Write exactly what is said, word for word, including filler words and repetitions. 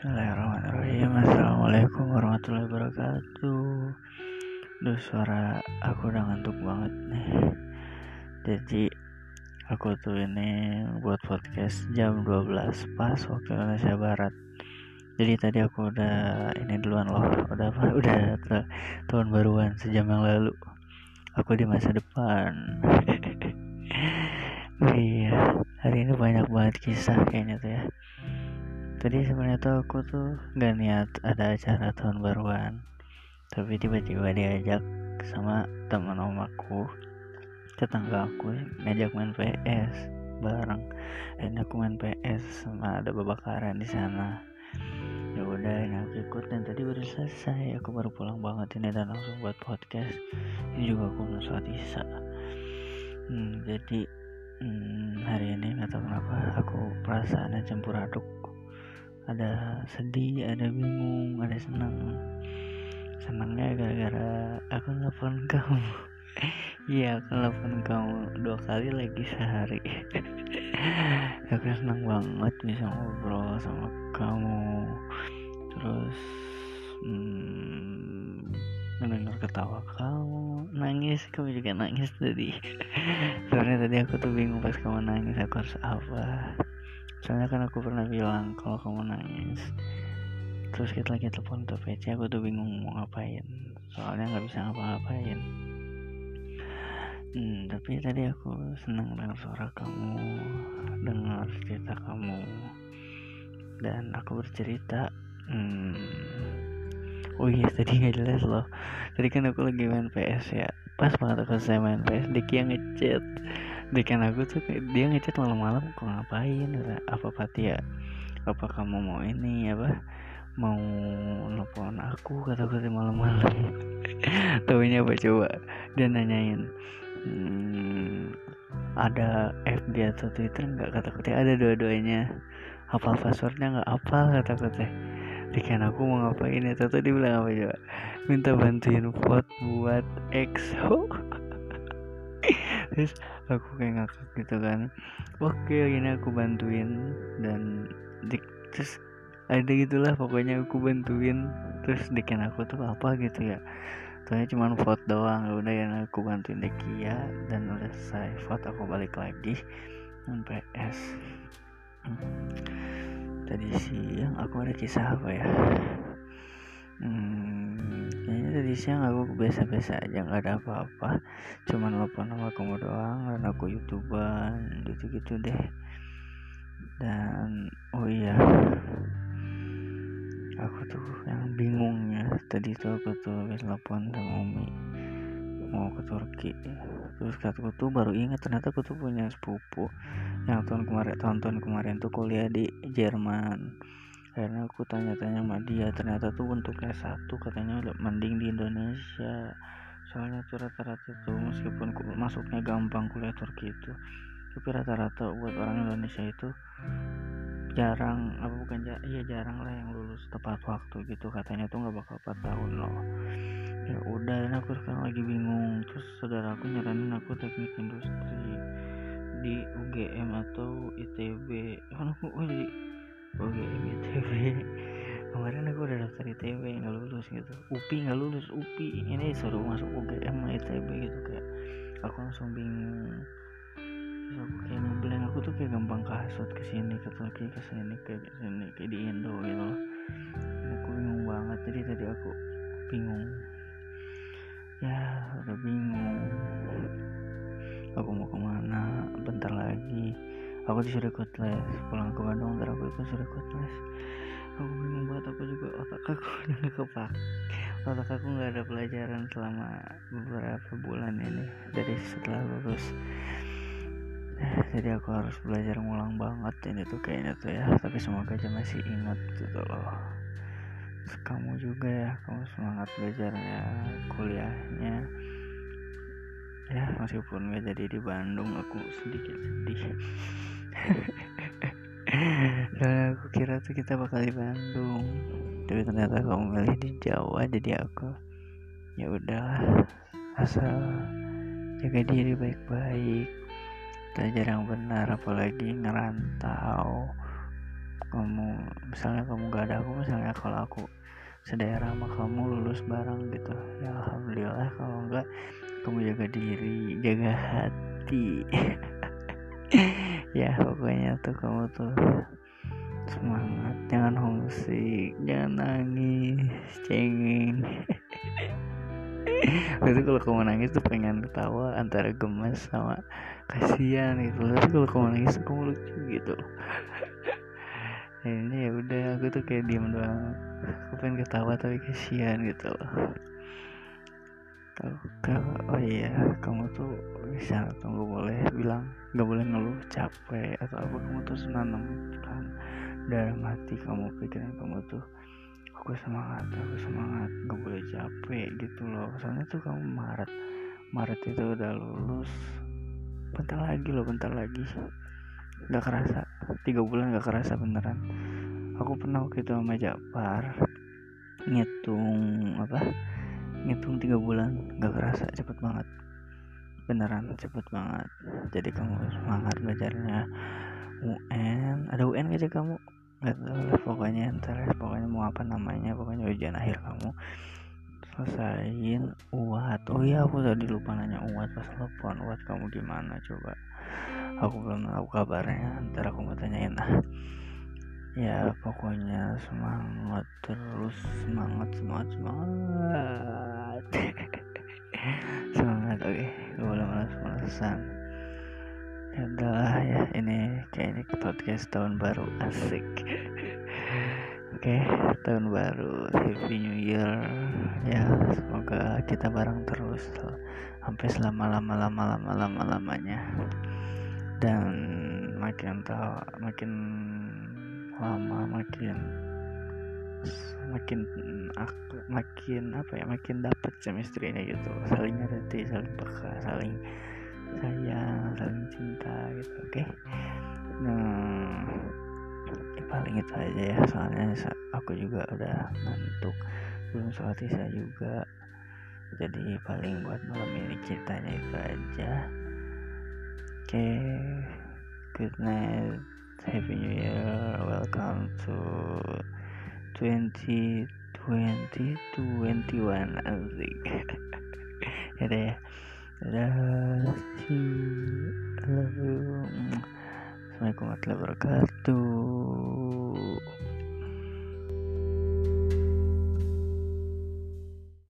Bismillahirrahmanirrahim. Assalamualaikum warahmatullahi wabarakatuh. Duh, suara aku udah ngantuk banget nih. Jadi aku tuh ini buat podcast jam dua belas pas waktu Indonesia Barat. Jadi tadi aku udah ini duluan loh. Udah apa? Udah ter- tahun baruan sejam yang lalu. Aku di masa depan. Iya, hari ini banyak banget kisah kayaknya tuh ya. Tadi sebenarnya tuh aku tuh gak niat ada acara tahun baruan, tapi tiba-tiba diajak sama teman omaku, tetangga aku, ngajak main P S bareng. Dan aku main P S sama ada babakaran di sana. Ya udah, ini aku ikut dan tadi baru selesai. Aku baru pulang banget ini dan langsung buat podcast. Ini juga aku mau sholat isya. Hmm, jadi Hmm, hari ini gak tahu kenapa aku perasaannya campur aduk. Ada sedih, ada bingung, ada senang. Senangnya gara-gara aku nelfon kamu. Iya, aku nelfon kamu dua kali lagi sehari. Aku senang banget bisa ngobrol sama kamu. Terus hmm, mendengar ketawa kamu, nangis, kamu juga nangis tadi. Soalnya tadi aku tuh bingung pas kamu nangis aku harus apa. Soalnya kan aku pernah bilang kalau kamu nangis terus kita lagi telepon ke P C, aku tuh bingung mau ngapain. Soalnya gak bisa ngapa-ngapain. hmm, Tapi tadi aku senang dengar suara kamu, dengar cerita kamu. Dan aku bercerita. Hmm Oh iya, tadi gak jelas loh. Tadi kan aku lagi main P S ya. Pas banget aku selesai main P S, Diki yang ngechat. Diki kan aku tuh, dia ngechat malam-malam, kok ngapain? Apa Pati ya? Apa kamu mau ini? Apa? Mau nelfon aku? Kata aku tadi malam-malam. Taunya apa coba? Dia nanyain, hmm, ada F B atau Twitter nggak? Kata aku teh ada dua-duanya. Hafal passwordnya nggak? Hafal kata aku teh. Dikan aku mau ngapain ya, Toto dia bilang apa coba? Minta bantuin vote buat E X O. Terus aku kayak ngakak gitu kan. Oke, ini aku bantuin. Dan dik, terus ada gitulah pokoknya aku bantuin. Terus Dikan aku tuh apa gitu ya, soalnya cuma vote doang. Udah yang aku bantuin Diki ya. Dan udah selesai vote aku balik lagi P S. hmm. Tadi siang aku ada kisah apa ya? Hmm, kayaknya tadi siang aku biasa-biasa aja, nggak ada apa-apa. Cuman telepon sama kamu doang, dan aku YouTuber, gitu-gitu deh. Dan oh iya, aku tuh yang bingungnya tadi tuh aku tuh habis telepon sama Umi mau ke Turki. Terus aku tuh baru ingat ternyata aku tuh punya sepupu yang tahun kemarin tahun-tahun kemarin tuh kuliah di Jerman. Karena aku tanya-tanya sama dia, ternyata tuh untuk S satu katanya udah mending di Indonesia. Soalnya tuh rata-rata tuh meskipun masuknya gampang kuliah Turki itu, tapi rata-rata buat orang Indonesia itu jarang apa bukan jar- iya jarang lah yang lulus tepat waktu gitu. Katanya tuh nggak bakal empat tahun loh. Ya udah, dan aku sekarang lagi bingung. Terus saudara aku nyaranin aku teknik industri di U G M atau I T B. Kan aku oh, di U G M I T B. Kemarin aku udah daftar I T B nggak lulus gitu. U P I nggak lulus U P I. Ini suruh masuk U G M sama I T B gitu kayak. Aku langsung bingung. Terus aku kayak ngeblank, aku tuh kayak gampang kasut kesini ke Turki, kesini ke sini kayak di Indo gitu loh. Aku bingung banget, jadi tadi aku bingung. Ya udah bingung, aku mau kemana? Bentar lagi aku disuruh ikut les, pulang ke Bandung ntar aku ikut suruh ikut les. Aku bingung banget, aku juga otak aku udah gak kepake. Otak aku gak ada pelajaran selama beberapa bulan ini dari setelah lulus. Jadi aku harus belajar ngulang banget ini tuh kayaknya tuh ya. Tapi semoga aja masih ingat gitu loh. Terus kamu juga ya, kamu semangat belajarnya, kuliahnya. Ya meskipun gak jadi di Bandung, aku sedikit sedih. Dan aku kira tuh kita bakal di Bandung, tapi ternyata kamu milih di Jawa. Jadi aku ya udahlah, asal jaga diri baik-baik, belajar yang benar, apalagi ngerantau kamu, misalnya kamu gak ada aku, misalnya kalau aku sedaerah sama kamu lulus bareng gitu ya alhamdulillah, kalau enggak kamu jaga diri, jaga hati. Ya pokoknya tuh kamu tuh semangat, jangan homesick, jangan nangis, cengeng. Itu kalau kamu nangis tuh pengen ketawa antara gemes sama kasihan gitu, tapi kalau kamu nangis tuh kamu lucu gitu. Ini ya udah, aku tuh kayak diem doang, aku pengen ketawa tapi kasihan gitu loh. Kalau oh iya, kamu tuh bisa tunggu, boleh bilang gak boleh ngeluh capek atau apa, kamu tuh menanamkan dalam hati kamu, pikiran kamu tuh aku semangat, aku semangat, gak boleh capek gitu loh. Soalnya tuh kamu Maret Maret itu udah lulus, bentar lagi loh, bentar lagi, gak kerasa tiga bulan, gak kerasa beneran. Aku pernah waktu itu sama Jafar ngitung apa ngitung tiga bulan, gak kerasa, cepet banget, beneran cepet banget. Jadi kamu semangat belajarnya. U N, ada U N gak sih kamu? Gak tau lah pokoknya, ntar pokoknya mau apa namanya, pokoknya ujian akhir kamu selesain. U A T, oh iya aku tadi lupa nanya U A T pas telepon. U A T kamu gimana coba? Aku belum tahu kabarnya, ntar aku mau tanyain lah. Ya pokoknya semangat terus, semangat semangat semangat. Semangat, oke, gak boleh malas-malasan. Ya udahlah ya, ini kayak ini podcast tahun baru asik. Oke, tahun baru, happy new year. Ya semoga kita bareng terus sampai selama-lama-lama-lama-lama-lamanya. Dan makin tahu, makin lama makin makin aku makin apa ya makin dapat chemistry-nya gitu, saling ngerti, saling peka, saling sayang, saling cinta gitu. Oke okay? Nah ya paling itu aja ya, soalnya aku juga udah ngantuk, belum sholat isya juga, jadi paling buat malam ini ceritanya itu aja. Oke okay. Good night, happy new year, welcome to twenty twenty twenty-one asik. Yaudah ya, dadah, see you, I love you, assalamualaikum warahmatullahi wabarakatuh.